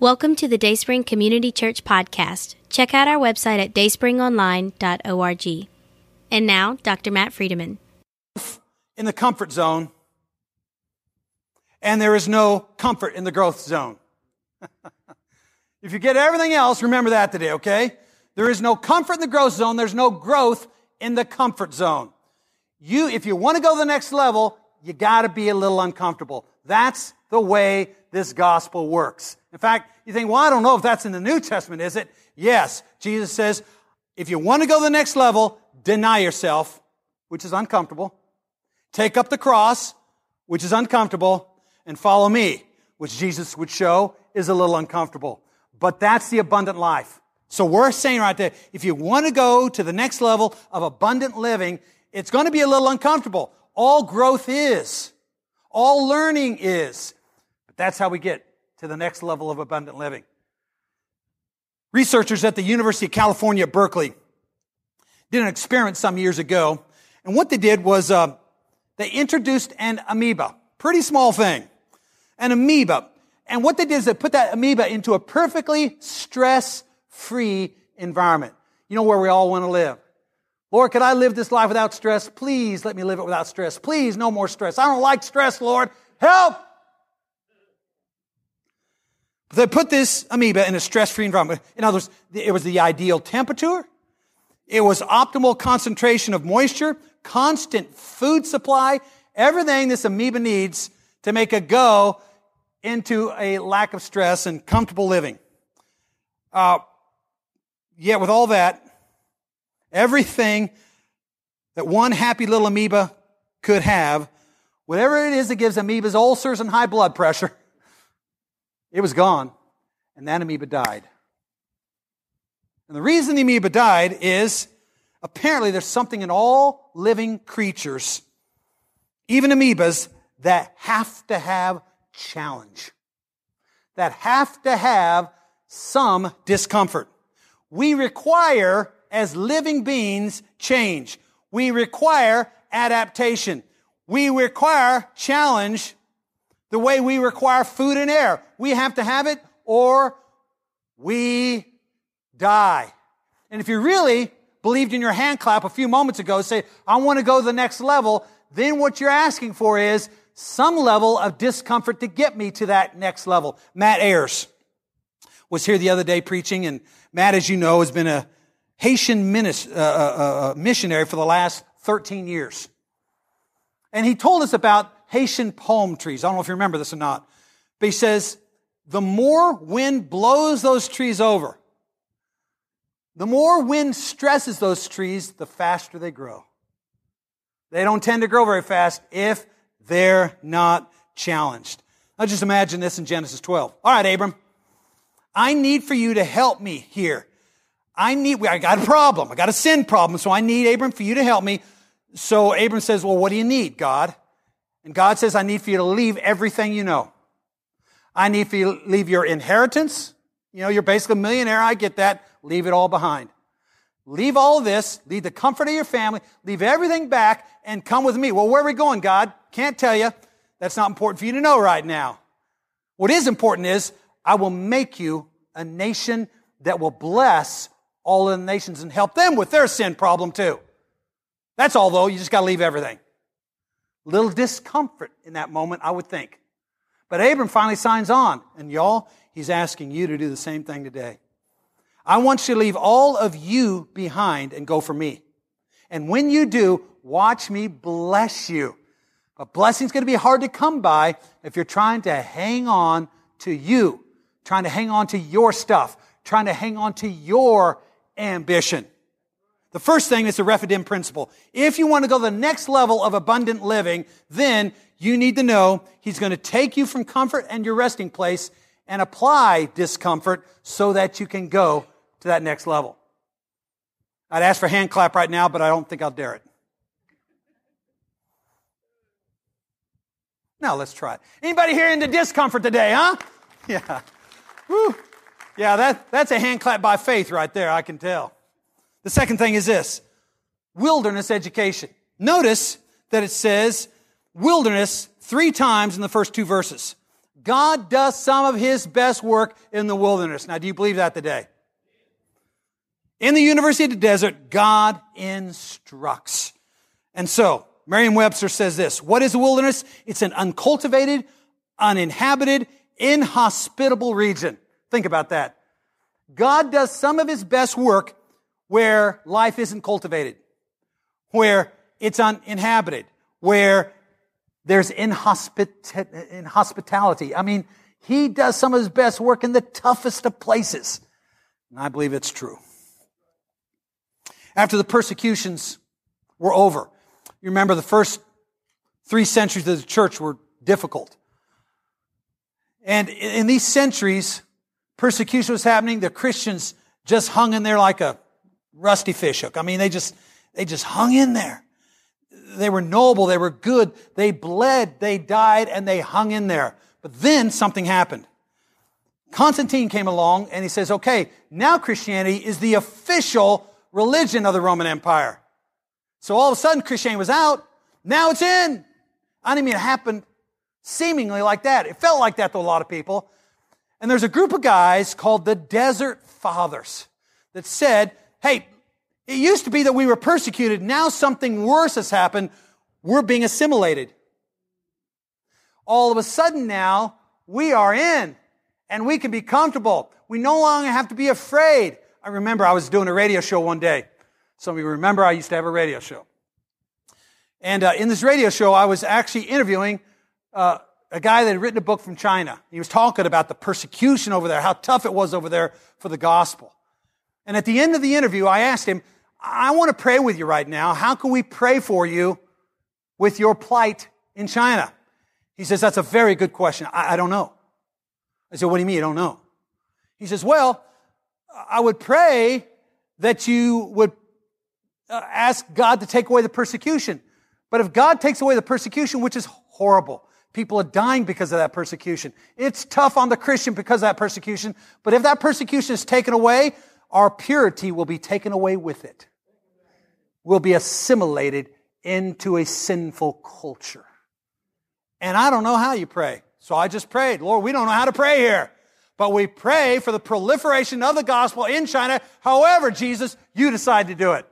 Welcome to the Dayspring Community Church podcast. Check out our website at dayspringonline.org. And now, Dr. Matt Friedemann. In the comfort zone, and there is no comfort in the growth zone. If you get everything else, remember that today, okay? There is no comfort in the growth zone. There's no growth in the comfort zone. If you want to go to the next level, you got to be a little uncomfortable. That's the way this gospel works. In fact, you think, well, I don't know if that's in the New Testament, is it? Yes. Jesus says, if you want to go to the next level, deny yourself, which is uncomfortable. Take up the cross, which is uncomfortable, and follow me, which Jesus would show is a little uncomfortable. But that's the abundant life. So we're saying right there, if you want to go to the next level of abundant living, it's going to be a little uncomfortable. All growth is. All learning is. But that's how we get to the next level of abundant living. Researchers at the University of California, Berkeley, did an experiment some years ago. And what they did was they introduced an amoeba. Pretty small thing. An amoeba. And what they did is they put that amoeba into a perfectly stress-free environment. You know where we all want to live. Lord, could I live this life without stress? Please let me live it without stress. Please, no more stress. I don't like stress, Lord. Help! But they put this amoeba in a stress-free environment. In other words, it was the ideal temperature. It was optimal concentration of moisture, constant food supply, everything this amoeba needs to make a go into a lack of stress and comfortable living. Yet with all that, everything that one happy little amoeba could have, whatever it is that gives amoebas ulcers and high blood pressure, it was gone, and that amoeba died. And the reason the amoeba died is apparently there's something in all living creatures, even amoebas, that have to have challenge, that have to have some discomfort. We require, as living beings, change. We require adaptation. We require challenge the way we require food and air. We have to have it or we die. And if you really believed in your hand clap a few moments ago, say, I want to go to the next level, then what you're asking for is some level of discomfort to get me to that next level. Matt Ayers was here the other day preaching, and Matt, as you know, has been a Haitian missionary for the last 13 years. And he told us about Haitian palm trees. I don't know if you remember this or not. But he says, the more wind blows those trees over, the more wind stresses those trees, the faster they grow. They don't tend to grow very fast if they're not challenged. Now just imagine this in Genesis 12. All right, Abram, I need for you to help me here. I got a problem. I got a sin problem. So I need, Abram, for you to help me. So Abram says, well, what do you need, God? And God says, I need for you to leave everything you know. I need for you to leave your inheritance. You know, you're basically a millionaire. I get that. Leave it all behind. Leave all this. Leave the comfort of your family. Leave everything back and come with me. Well, where are we going, God? Can't tell you. That's not important for you to know right now. What is important is I will make you a nation that will bless all of the nations and help them with their sin problem too. That's all, though. You just got to leave everything. Little discomfort in that moment, I would think. But Abram finally signs on. And y'all, he's asking you to do the same thing today. I want you to leave all of you behind and go for me. And when you do, watch me bless you. A blessing's going to be hard to come by if you're trying to hang on to you, trying to hang on to your stuff, trying to hang on to your ambition. The first thing is the Rephidim principle. If you want to go to the next level of abundant living, then you need to know he's going to take you from comfort and your resting place and apply discomfort so that you can go to that next level. I'd ask for a hand clap right now, but I don't think I'll dare it. Now let's try it. Anybody here into discomfort today, huh? Yeah. Woo. Yeah, that's a hand clap by faith right there, I can tell. The second thing is this, wilderness education. Notice that it says wilderness 3 times in the first 2 verses. God does some of His best work in the wilderness. Now, do you believe that today? In the University of the Desert, God instructs. And so, Merriam-Webster says this, what is the wilderness? It's an uncultivated, uninhabited, inhospitable region. Think about that. God does some of His best work where life isn't cultivated, where it's uninhabited, where there's inhospitality. I mean, He does some of His best work in the toughest of places. And I believe it's true. After the persecutions were over, you remember the first 3 centuries of the church were difficult. And in these centuries, persecution was happening. The Christians just hung in there like a rusty fishhook. I mean, they just hung in there. They were noble. They were good. They bled. They died, and they hung in there. But then something happened. Constantine came along, and he says, okay, now Christianity is the official religion of the Roman Empire. So all of a sudden, Christianity was out. Now it's in. I mean, it happened seemingly like that. It felt like that to a lot of people. And there's a group of guys called the Desert Fathers that said, hey, it used to be that we were persecuted. Now something worse has happened. We're being assimilated. All of a sudden now, we are in, and we can be comfortable. We no longer have to be afraid. I remember I was doing a radio show one day. Some of you remember I used to have a radio show. And in this radio show, I was actually interviewing a guy that had written a book from China. He was talking about the persecution over there, how tough it was over there for the gospel. And at the end of the interview, I asked him, I want to pray with you right now. How can we pray for you with your plight in China? He says, that's a very good question. I don't know. I said, what do you mean you don't know? He says, well, I would pray that you would ask God to take away the persecution. But if God takes away the persecution, which is horrible, people are dying because of that persecution. It's tough on the Christian because of that persecution. But if that persecution is taken away, our purity will be taken away with it. We'll be assimilated into a sinful culture. And I don't know how you pray. So I just prayed, Lord, we don't know how to pray here. But we pray for the proliferation of the gospel in China. However, Jesus, you decide to do it.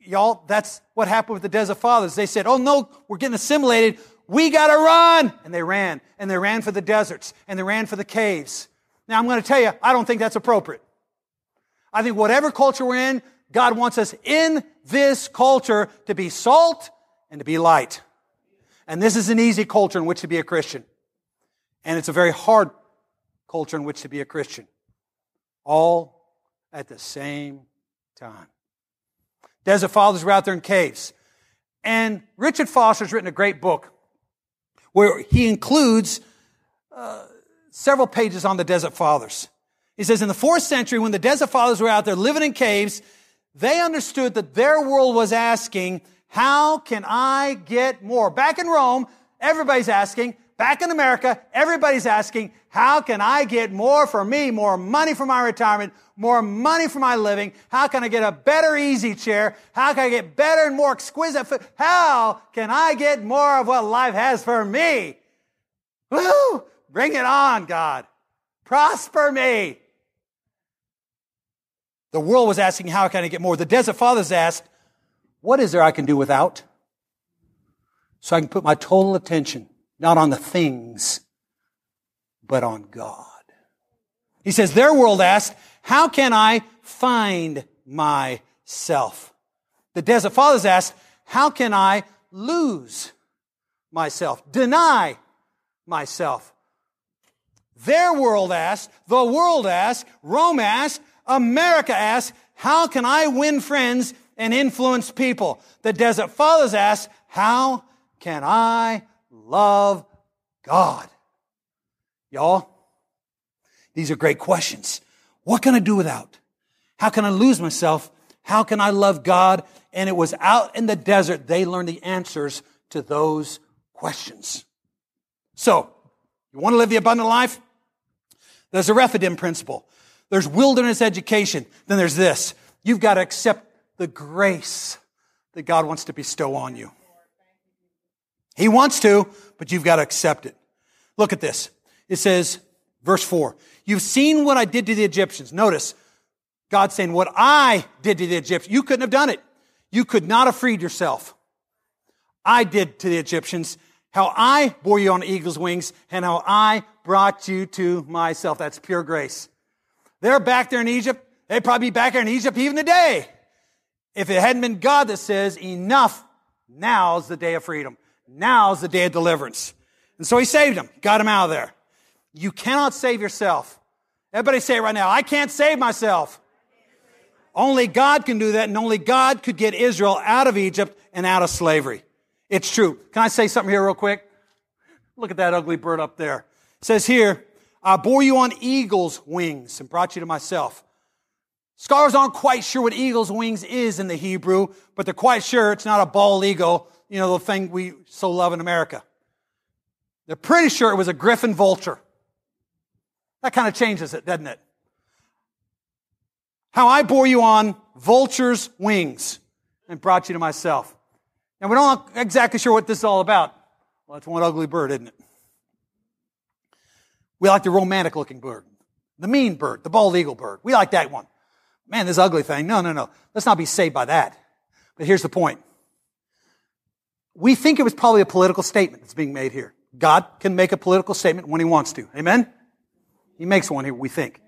Y'all, that's what happened with the Desert Fathers. They said, oh no, we're getting assimilated. We gotta run! And they ran. And they ran for the deserts. And they ran for the caves. Now, I'm gonna tell you, I don't think that's appropriate. I think whatever culture we're in, God wants us in this culture to be salt and to be light. And this is an easy culture in which to be a Christian. And it's a very hard culture in which to be a Christian. All at the same time. Desert Fathers were out there in caves. And Richard Foster's written a great book where he includes several pages on the Desert Fathers. He says, in the 4th century, when the Desert Fathers were out there living in caves, they understood that their world was asking, how can I get more? Back in Rome, everybody's asking. Back in America, everybody's asking, how can I get more for me, more money for my retirement, more money for my living? How can I get a better easy chair? How can I get better and more exquisite food? How can I get more of what life has for me? Woo! Bring it on, God. Prosper me. The world was asking, how can I get more? The Desert Fathers asked, what is there I can do without? So I can put my total attention not on the things, but on God. He says, their world asked, how can I find myself? The Desert Fathers asked, how can I lose myself? Deny myself. Their world asked, the world asked, Rome asked, America asked, how can I win friends and influence people? The Desert Fathers asked, how can I love God? Y'all, these are great questions. What can I do without? How can I lose myself? How can I love God? And it was out in the desert they learned the answers to those questions. So, you want to live the abundant life? There's a Rephidim principle. There's wilderness education. Then there's this. You've got to accept the grace that God wants to bestow on you. He wants to, but you've got to accept it. Look at this. It says, verse 4, you've seen what I did to the Egyptians. Notice, God's saying, what I did to the Egyptians, you couldn't have done it. You could not have freed yourself. I did to the Egyptians, how I bore you on eagle's wings, and how I brought you to myself. That's pure grace. They're back there in Egypt. They'd probably be back there in Egypt even today if it hadn't been God that says, enough, now's the day of freedom. Now's the day of deliverance. And so he saved them, got him out of there. You cannot save yourself. Everybody say it right now. I can't save myself. Only God can do that, and only God could get Israel out of Egypt and out of slavery. It's true. Can I say something here real quick? Look at that ugly bird up there. It says here, I bore you on eagle's wings and brought you to myself. Scholars aren't quite sure what eagle's wings is in the Hebrew, but they're quite sure it's not a bald eagle, you know, the thing we so love in America. They're pretty sure it was a griffin vulture. That kind of changes it, doesn't it? How I bore you on vulture's wings and brought you to myself. And we're not exactly sure what this is all about. Well, that's one ugly bird, isn't it? We like the romantic-looking bird, the mean bird, the bald eagle bird. We like that one. Man, this ugly thing. No. Let's not be saved by that. But here's the point. We think it was probably a political statement that's being made here. God can make a political statement when he wants to. Amen? He makes one here, we think.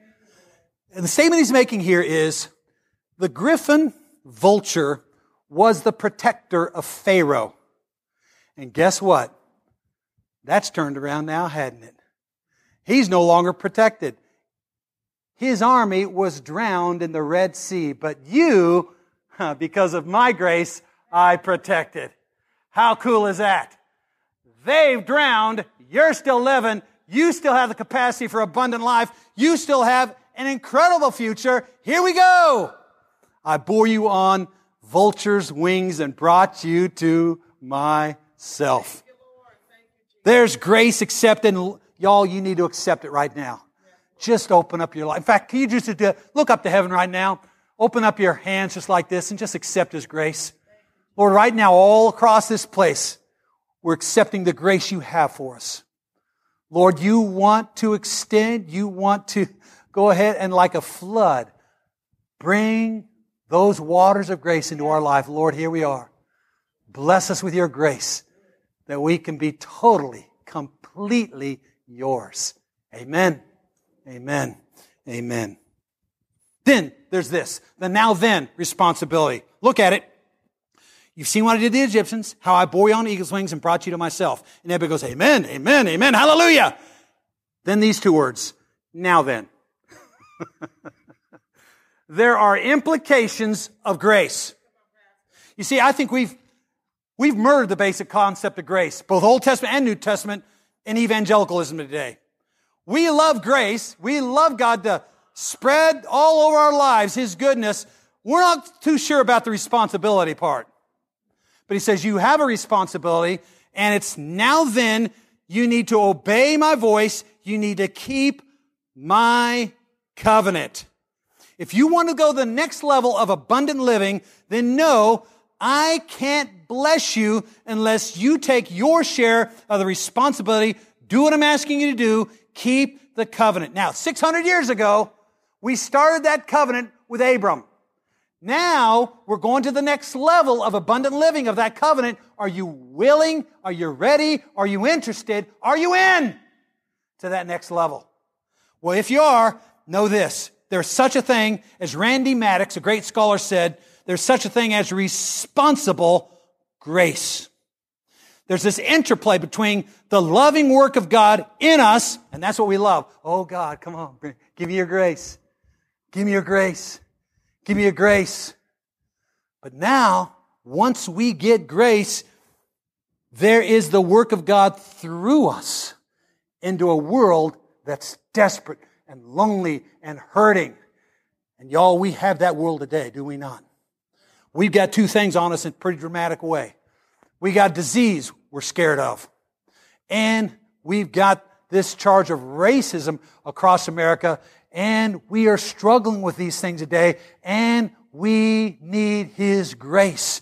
And the statement he's making here is, the griffin vulture was the protector of Pharaoh. And guess what? That's turned around now, hadn't it? He's no longer protected. His army was drowned in the Red Sea, but you, because of my grace, I protected. How cool is that? They've drowned, you're still living, you still have the capacity for abundant life, you still have an incredible future. Here we go. I bore you on vulture's wings and brought you to myself. There's grace accepted. Y'all, you need to accept it right now. Just open up your life. In fact, can you just look up to heaven right now? Open up your hands just like this and just accept His grace. Lord, right now, all across this place, we're accepting the grace you have for us. Lord, you want to extend, you want to go ahead and like a flood, bring those waters of grace into our life. Lord, here we are. Bless us with your grace that we can be totally, completely yours. Amen. Amen. Amen. Then there's this, the now then responsibility. Look at it. You've seen what I did to the Egyptians, how I bore you on eagle's wings and brought you to myself. And everybody goes, amen, amen, amen, hallelujah. Then these two words, now then. There are implications of grace. You see, I think we've murdered the basic concept of grace, both Old Testament and New Testament, in evangelicalism today. We love grace. We love God to spread all over our lives His goodness. We're not too sure about the responsibility part. But He says, you have a responsibility, and it's now then you need to obey my voice. You need to keep my covenant. If you want to go the next level of abundant living, then know I can't bless you unless you take your share of the responsibility. Do what I'm asking you to do. Keep the covenant. Now, 600 years ago, we started that covenant with Abram. Now, we're going to the next level of abundant living of that covenant. Are you willing? Are you ready? Are you interested? Are you in to that next level? Well, if you are, know this. There's such a thing as Randy Maddox, a great scholar, said, there's such a thing as responsible grace. There's this interplay between the loving work of God in us, and that's what we love. Oh, God, come on, give me your grace. Give me your grace. Give me your grace. But now, once we get grace, there is the work of God through us into a world that's desperate and lonely and hurting. And y'all, we have that world today, do we not? We've got two things on us in a pretty dramatic way. We got disease we're scared of. And we've got this charge of racism across America. And we are struggling with these things today. And we need His grace.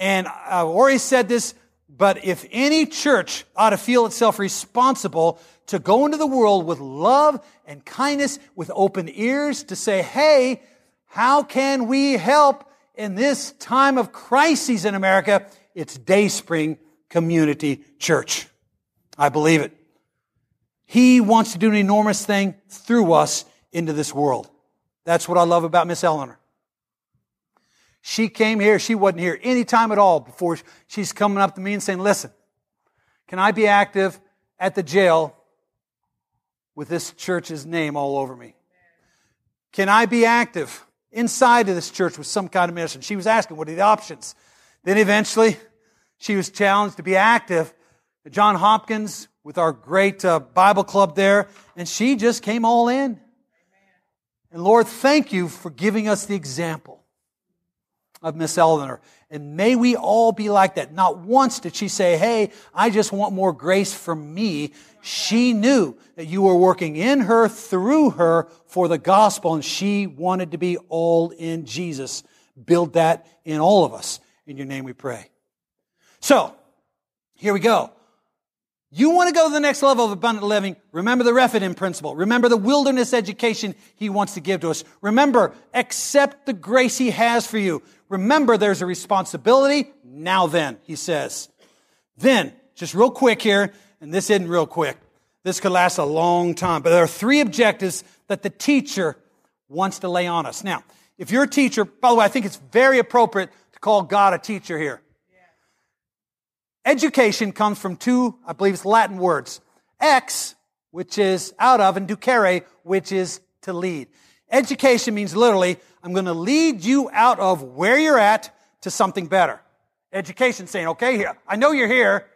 And I've already said this, but if any church ought to feel itself responsible to go into the world with love and kindness, with open ears to say, hey, how can we help in this time of crises in America? It's Dayspring Community Church. I believe it. He wants to do an enormous thing through us into this world. That's what I love about Miss Eleanor. She came here. She wasn't here any time at all before she's coming up to me and saying, listen, can I be active at the jail with this church's name all over me? Can I be active inside of this church with some kind of mission? She was asking, what are the options? Then eventually, she was challenged to be active at John Hopkins with our great Bible club there, and she just came all in. And Lord, thank you for giving us the example of Miss Eleanor. And may we all be like that. Not once did she say, hey, I just want more grace for me. She knew that you were working in her, through her, for the gospel, and she wanted to be all in Jesus. Build that in all of us. In your name we pray. So, here we go. You want to go to the next level of abundant living, remember the Rephidim principle. Remember the wilderness education he wants to give to us. Remember, accept the grace he has for you. Remember, there's a responsibility. Now then, he says. Then, just real quick here, and this isn't real quick. This could last a long time. But there are three objectives that the teacher wants to lay on us. Now, if you're a teacher, by the way, I think it's very appropriate to call God a teacher here. Education comes from two, I believe it's Latin words. Ex, which is out of, and ducere, which is to lead. Education means literally, I'm going to lead you out of where you're at to something better. Education saying, okay, here, I know you're here.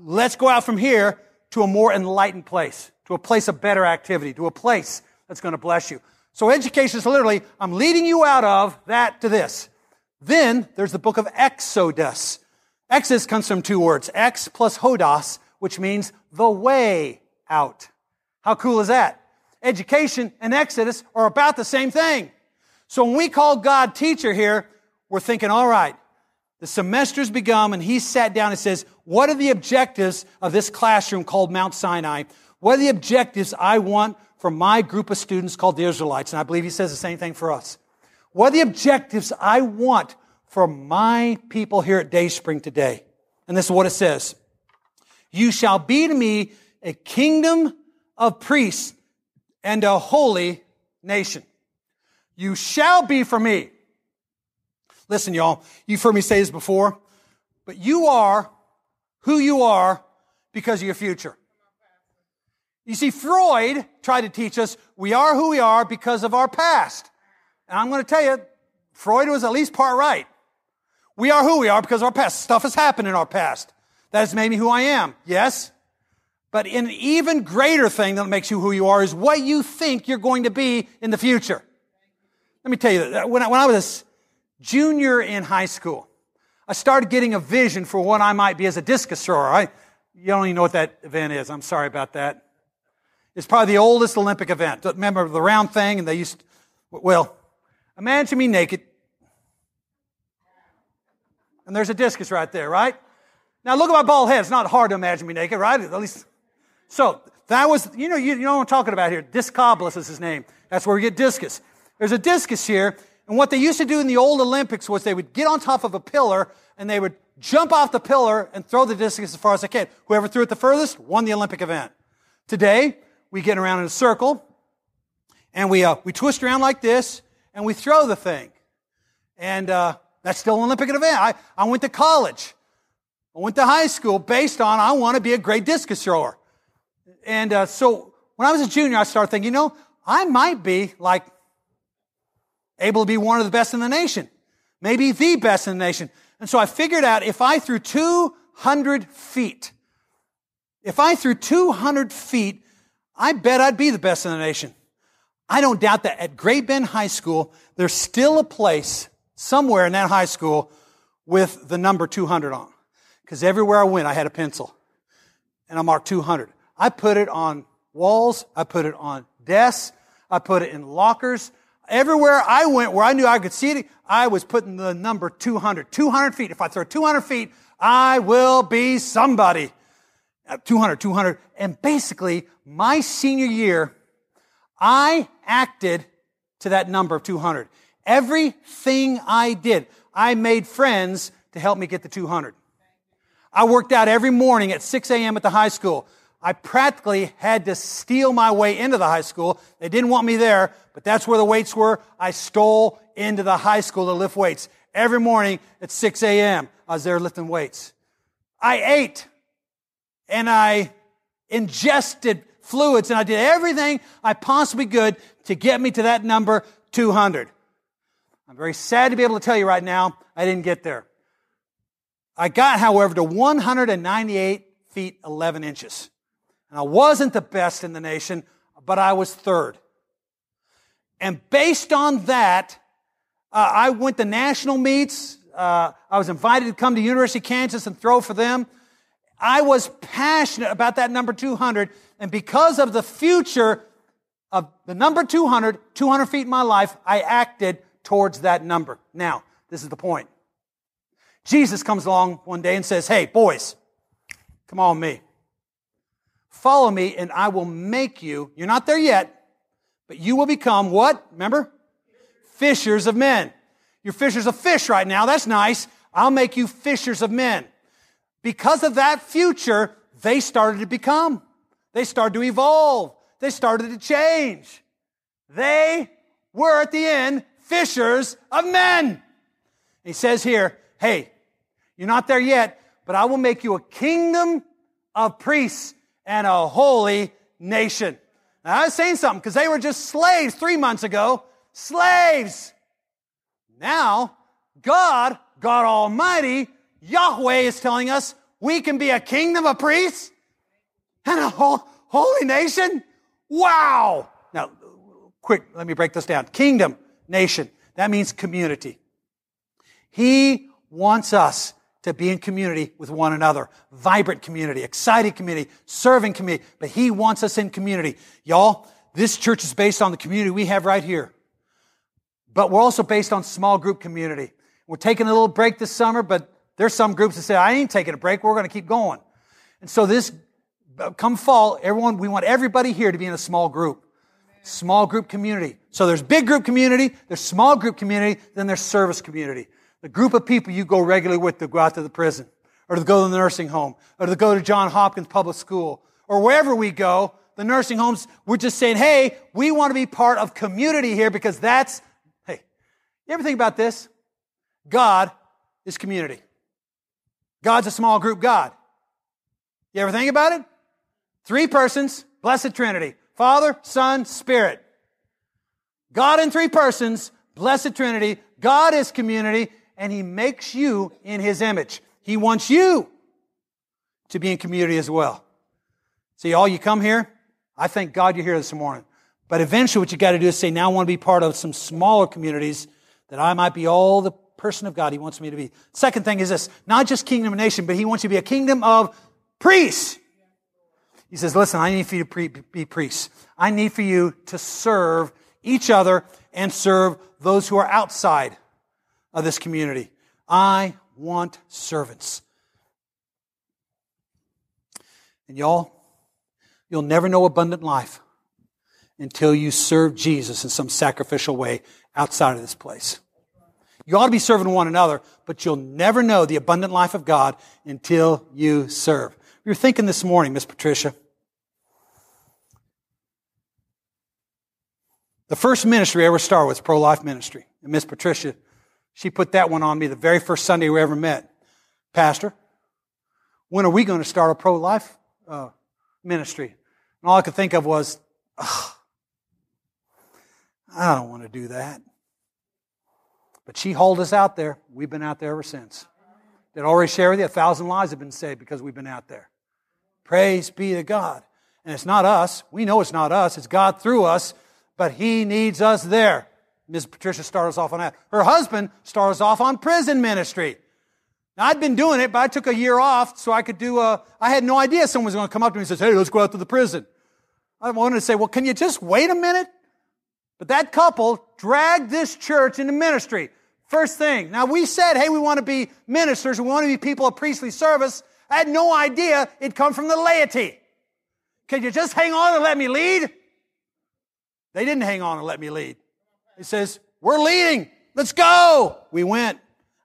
Let's go out from here to a more enlightened place, to a place of better activity, to a place that's going to bless you. So education is literally, I'm leading you out of that to this. Then there's the book of Exodus. Exodus comes from two words, ex plus hodos, which means the way out. How cool is that? Education and Exodus are about the same thing. So when we call God teacher here, we're thinking, all right, the semester's begun, and he sat down and says, what are the objectives of this classroom called Mount Sinai? What are the objectives I want for my group of students called the Israelites? And I believe he says the same thing for us. What are the objectives I want for my people here at Dayspring today? And this is what it says. You shall be to me a kingdom of priests and a holy nation. You shall be for me. Listen, y'all, you've heard me say this before, but you are who you are because of your future. You see, Freud tried to teach us we are who we are because of our past. And I'm going to tell you, Freud was at least part right. We are who we are because of our past. Stuff has happened in our past. That has made me who I am, yes? But an even greater thing that makes you who you are is what you think you're going to be in the future. Let me tell you, when I was a junior in high school, I started getting a vision for what I might be as a discus thrower. You don't even know what that event is. I'm sorry about that. It's probably the oldest Olympic event. Remember the round thing, and they used to, well, imagine me naked. And there's a discus right there, right? Now look at my bald head. It's not hard to imagine me naked, right? At least. So that was, you know what I'm talking about here. Discobulus is his name. That's where we get discus. There's a discus here. And what they used to do in the old Olympics was they would get on top of a pillar and they would jump off the pillar and throw the discus as far as they can. Whoever threw it the furthest won the Olympic event. Today, we get around in a circle and we twist around like this and we throw the thing. And, that's still an Olympic event. I went to college. I went to high school based on I want to be a great discus thrower. And so when I was a junior, I started thinking, I might be able to be one of the best in the nation. Maybe the best in the nation. And so I figured out if I threw 200 feet, I bet I'd be the best in the nation. I don't doubt that at Great Bend High School, there's still a place somewhere in that high school with the number 200 on. Because everywhere I went, I had a pencil. And I marked 200. I put it on walls. I put it on desks. I put it in lockers. Everywhere I went where I knew I could see it, I was putting the number 200. 200 feet. If I throw 200 feet, I will be somebody. 200. And basically, my senior year, I acted to that number of 200. Everything I did, I made friends to help me get the 200. I worked out every morning at 6 a.m. at the high school. I practically had to steal my way into the high school. They didn't want me there, but that's where the weights were. I stole into the high school to lift weights. Every morning at 6 a.m., I was there lifting weights. I ate, and I ingested fluids, and I did everything I possibly could to get me to that number, 200. I'm very sad to be able to tell you right now, I didn't get there. I got, however, to 198 feet 11 inches. And I wasn't the best in the nation, but I was third. And based on that, I went to national meets. I was invited to come to University of Kansas and throw for them. I was passionate about that number 200, and because of the future of the number 200 feet in my life, I acted towards that number. Now, this is the point. Jesus comes along one day and says, "Hey, boys, come on me. Follow me, and I will make you, you're not there yet, but you will become what? Remember? Fishers of men. You're fishers of fish right now. That's nice. I'll make you fishers of men." Because of that future, they started to become. They started to evolve. They started to change. They were, at the end, fishers of men. And he says here, "Hey, you're not there yet, but I will make you a kingdom of priests and a holy nation." Now, I was saying something, because they were just slaves 3 months ago. Slaves. Now, God Almighty, Yahweh, is telling us we can be a kingdom of priests and a holy nation? Wow! Now, quick, let me break this down. Kingdom, nation, that means community. He wants us to be in community with one another. Vibrant community, excited community, serving community, but he wants us in community. Y'all, this church is based on the community we have right here, but we're also based on small group community. We're taking a little break this summer, but there's some groups that say, "I ain't taking a break. We're going to keep going." And so this, come fall, everyone, we want everybody here to be in a small group. Amen. Small group community. So there's big group community, there's small group community, then there's service community. The group of people you go regularly with to go out to the prison, or to go to the nursing home, or to go to John Hopkins Public School, or wherever we go, the nursing homes, we're just saying, "Hey, we want to be part of community here," because that's, hey, you ever think about this? God is community. God's a small group God. You ever think about it? Three persons, blessed Trinity. Father, Son, Spirit. God in three persons, blessed Trinity. God is community, and he makes you in his image. He wants you to be in community as well. See, all you come here, I thank God you're here this morning. But eventually what you got to do is say, now I want to be part of some smaller communities that I might be all the person of God he wants me to be. Second thing is this, not just kingdom and nation, but he wants you to be a kingdom of priests. He says, listen, I need for you to be priests. I need for you to serve each other and serve those who are outside of this community. I want servants. And y'all, you'll never know abundant life until you serve Jesus in some sacrificial way outside of this place. You ought to be serving one another, but you'll never know the abundant life of God until you serve. We were thinking this morning, Miss Patricia, the first ministry I ever started was pro-life ministry. And Miss Patricia, she put that one on me the very first Sunday we ever met. "Pastor, when are we going to start a pro-life ministry?" And all I could think of was, I don't want to do that. But she hauled us out there. We've been out there ever since. Did I already share with you? 1,000 lives have been saved because we've been out there. Praise be to God. And it's not us. We know it's not us. It's God through us. But he needs us there. Ms. Patricia started us off on that. Her husband started us off on prison ministry. Now, I'd been doing it, but I took a year off so I could do a... I had no idea someone was going to come up to me and says, "Hey, let's go out to the prison." I wanted to say, "Well, can you just wait a minute?" But that couple dragged this church into ministry. First thing. Now, we said, hey, we want to be ministers. We want to be people of priestly service. I had no idea it come from the laity. Could you just hang on and let me lead? They didn't hang on and let me lead. He says, we're leading. Let's go. We went.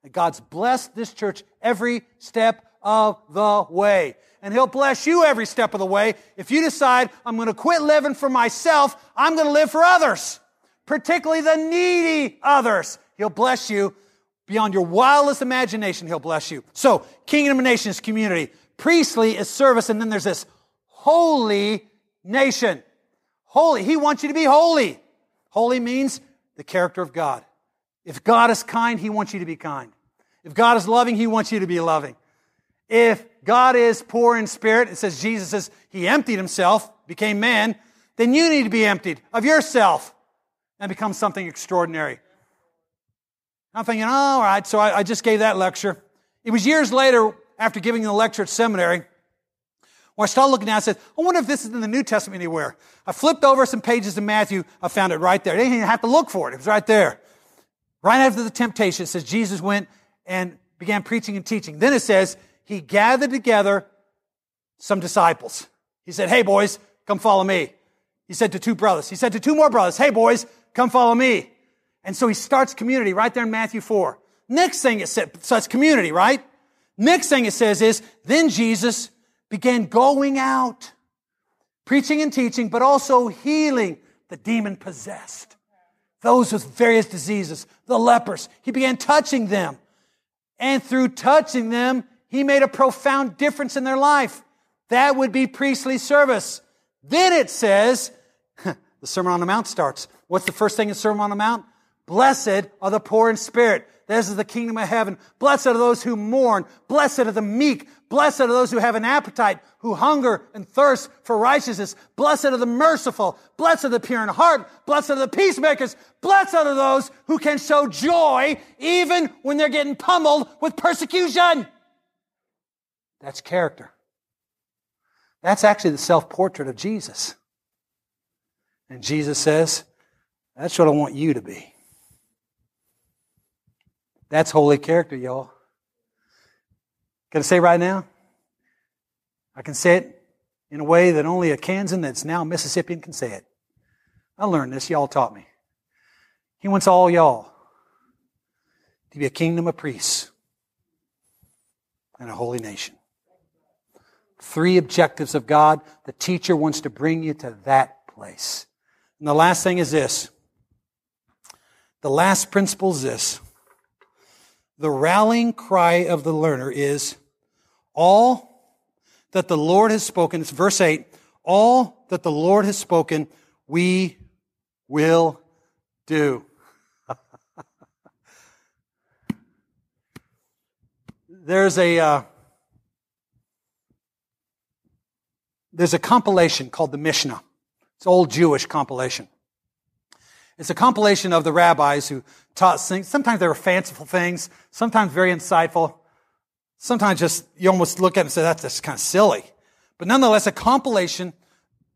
And God's blessed this church every step of the way. And He'll bless you every step of the way if you decide, I'm going to quit living for myself. I'm going to live for others, particularly the needy others. He'll bless you. Beyond your wildest imagination, He'll bless you. So, kingdom of nations, community. Priestly is service, and then there's this holy nation. Holy. He wants you to be holy. Holy means the character of God. If God is kind, He wants you to be kind. If God is loving, He wants you to be loving. If God is poor in spirit, it says, Jesus says, He emptied Himself, became man, then you need to be emptied of yourself and become something extraordinary. I'm thinking, oh, all right, so I just gave that lecture. It was years later, after giving the lecture at seminary, where I started looking down and said, I wonder if this is in the New Testament anywhere. I flipped over some pages of Matthew. I found it right there. I didn't even have to look for it. It was right there. Right after the temptation, it says Jesus went and began preaching and teaching. Then it says He gathered together some disciples. He said, hey, boys, come follow me. He said to two brothers. He said to two more brothers, hey, boys, come follow me. And so He starts community right there in Matthew 4. Next thing it says, so it's community, right? Next thing it says is, then Jesus began going out, preaching and teaching, but also healing the demon-possessed, those with various diseases, the lepers. He began touching them. And through touching them, He made a profound difference in their life. That would be priestly service. Then it says, the Sermon on the Mount starts. What's the first thing in the Sermon on the Mount? Blessed are the poor in spirit. This is the kingdom of heaven. Blessed are those who mourn. Blessed are the meek. Blessed are those who have an appetite, who hunger and thirst for righteousness. Blessed are the merciful. Blessed are the pure in heart. Blessed are the peacemakers. Blessed are those who can show joy even when they're getting pummeled with persecution. That's character. That's actually the self-portrait of Jesus. And Jesus says, that's what I want you to be. That's holy character, y'all. Can I say right now? I can say it in a way that only a Kansan that's now Mississippian can say it. I learned this. Y'all taught me. He wants all y'all to be a kingdom of priests and a holy nation. Three objectives of God. The teacher wants to bring you to that place. And the last thing is this. The last principle is this. The rallying cry of the learner is all that the Lord has spoken. It's verse 8. All that the Lord has spoken, we will do. There's a compilation called the Mishnah. It's an old Jewish compilation. It's a compilation of the rabbis who taught things. Sometimes they were fanciful things, sometimes very insightful, sometimes just you almost look at it and say, that's just kind of silly. But nonetheless, a compilation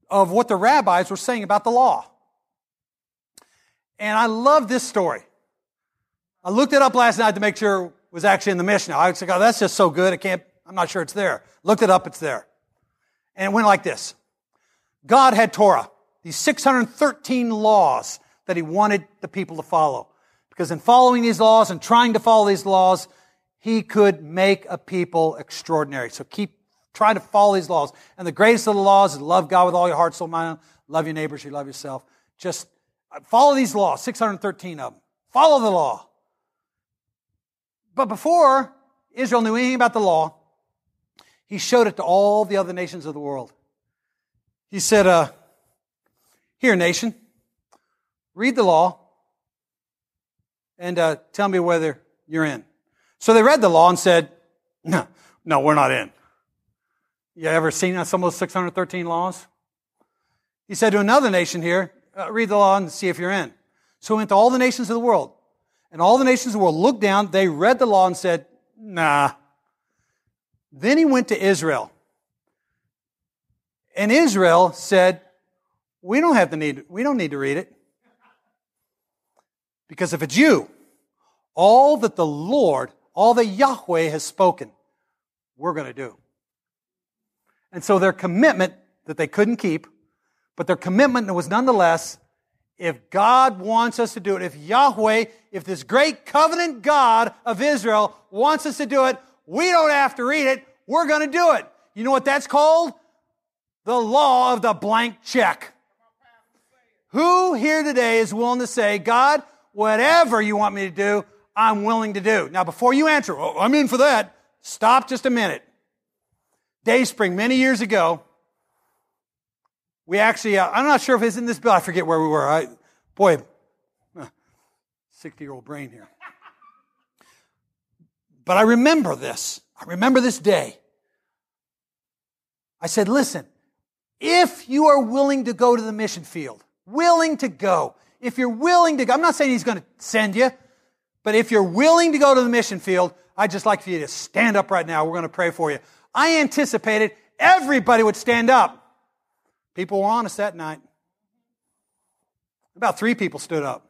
of what the rabbis were saying about the law. And I love this story. I looked it up last night to make sure it was actually in the Mishnah. I was like, oh, that's just so good, I'm not sure it's there. Looked it up, it's there. And it went like this. God had Torah, these 613 laws that He wanted the people to follow. Because in following these laws and trying to follow these laws, He could make a people extraordinary. So keep trying to follow these laws. And the greatest of the laws is love God with all your heart, soul, mind, love your neighbors, you love yourself. Just follow these laws, 613 of them. Follow the law. But before Israel knew anything about the law, He showed it to all the other nations of the world. He said, here, nation, read the law and tell me whether you're in. So they read the law and said, no, we're not in. You ever seen some of those 613 laws? He said to another nation here, read the law and see if you're in. So he went to all the nations of the world. And all the nations of the world looked down, they read the law and said, nah. Then he went to Israel. And Israel said, we don't need to read it. Because if it's you, all that Yahweh has spoken, we're going to do. And so their commitment that they couldn't keep, but their commitment was nonetheless, if God wants us to do it, if Yahweh, if this great covenant God of Israel wants us to do it, we don't have to read it, we're going to do it. You know what that's called? The law of the blank check. Who here today is willing to say, God, whatever you want me to do, I'm willing to do? Now, before you answer, oh, I'm in for that, stop just a minute. Dayspring, many years ago, we actually, I'm not sure if it's in this bill, I forget where we were. 60-year-old brain here. But I remember this. I remember this day. I said, listen, if you are willing to go to the mission field, willing to go, if you're willing to go, I'm not saying he's going to send you, but if you're willing to go to the mission field, I'd just like for you to stand up right now. We're going to pray for you. I anticipated everybody would stand up. People were honest that night. About 3 people stood up.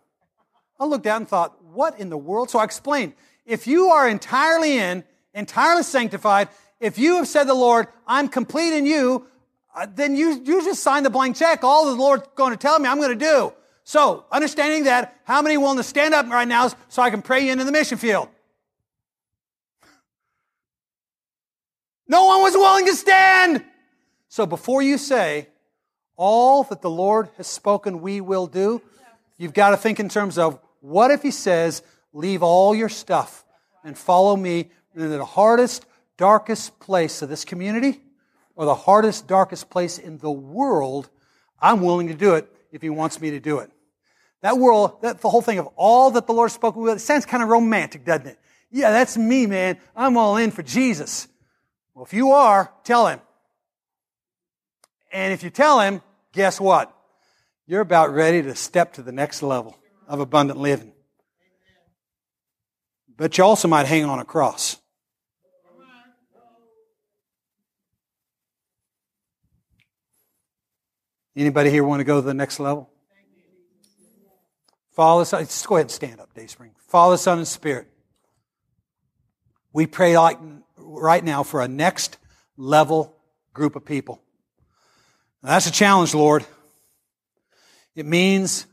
I looked down and thought, what in the world? So I explained, if you are entirely in, entirely sanctified, if you have said to the Lord, I'm complete in you, then you just sign the blank check. All the Lord's going to tell me I'm going to do. So, understanding that, how many are willing to stand up right now so I can pray you into the mission field? No one was willing to stand. So before you say, all that the Lord has spoken we will do, you've got to think in terms of, what if he says, leave all your stuff and follow me into the hardest, darkest place of this community, or the hardest, darkest place in the world? I'm willing to do it if he wants me to do it. That world, that the whole thing of all that the Lord spoke with, it sounds kind of romantic, doesn't it? Yeah, that's me, man. I'm all in for Jesus. Well, if you are, tell him. And if you tell him, guess what? You're about ready to step to the next level of abundant living. But you also might hang on a cross. Anybody here want to go to the next level? Father, Son, just go ahead and stand up, Dayspring. Father, Son, and Spirit, we pray right now for a next level group of people. Now, that's a challenge, Lord. It means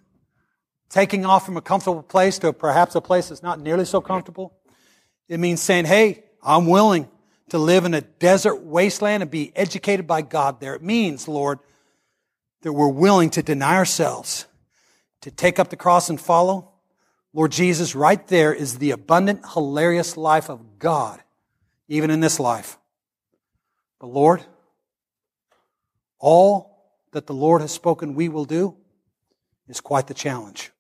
taking off from a comfortable place to perhaps a place that's not nearly so comfortable. It means saying, hey, I'm willing to live in a desert wasteland and be educated by God there. It means, Lord, that we're willing to deny ourselves, to take up the cross and follow. Lord Jesus, right there is the abundant, hilarious life of God, even in this life. But Lord, all that the Lord has spoken we will do is quite the challenge.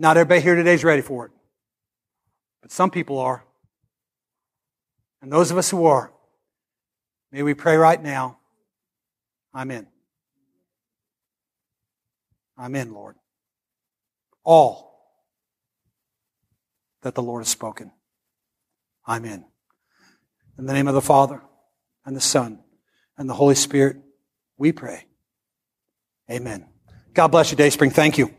Not everybody here today is ready for it, but some people are. And those of us who are, may we pray right now, I'm in. I'm in, Lord. All that the Lord has spoken, I'm in. In the name of the Father, and the Son, and the Holy Spirit, we pray. Amen. God bless you, Dayspring. Thank you.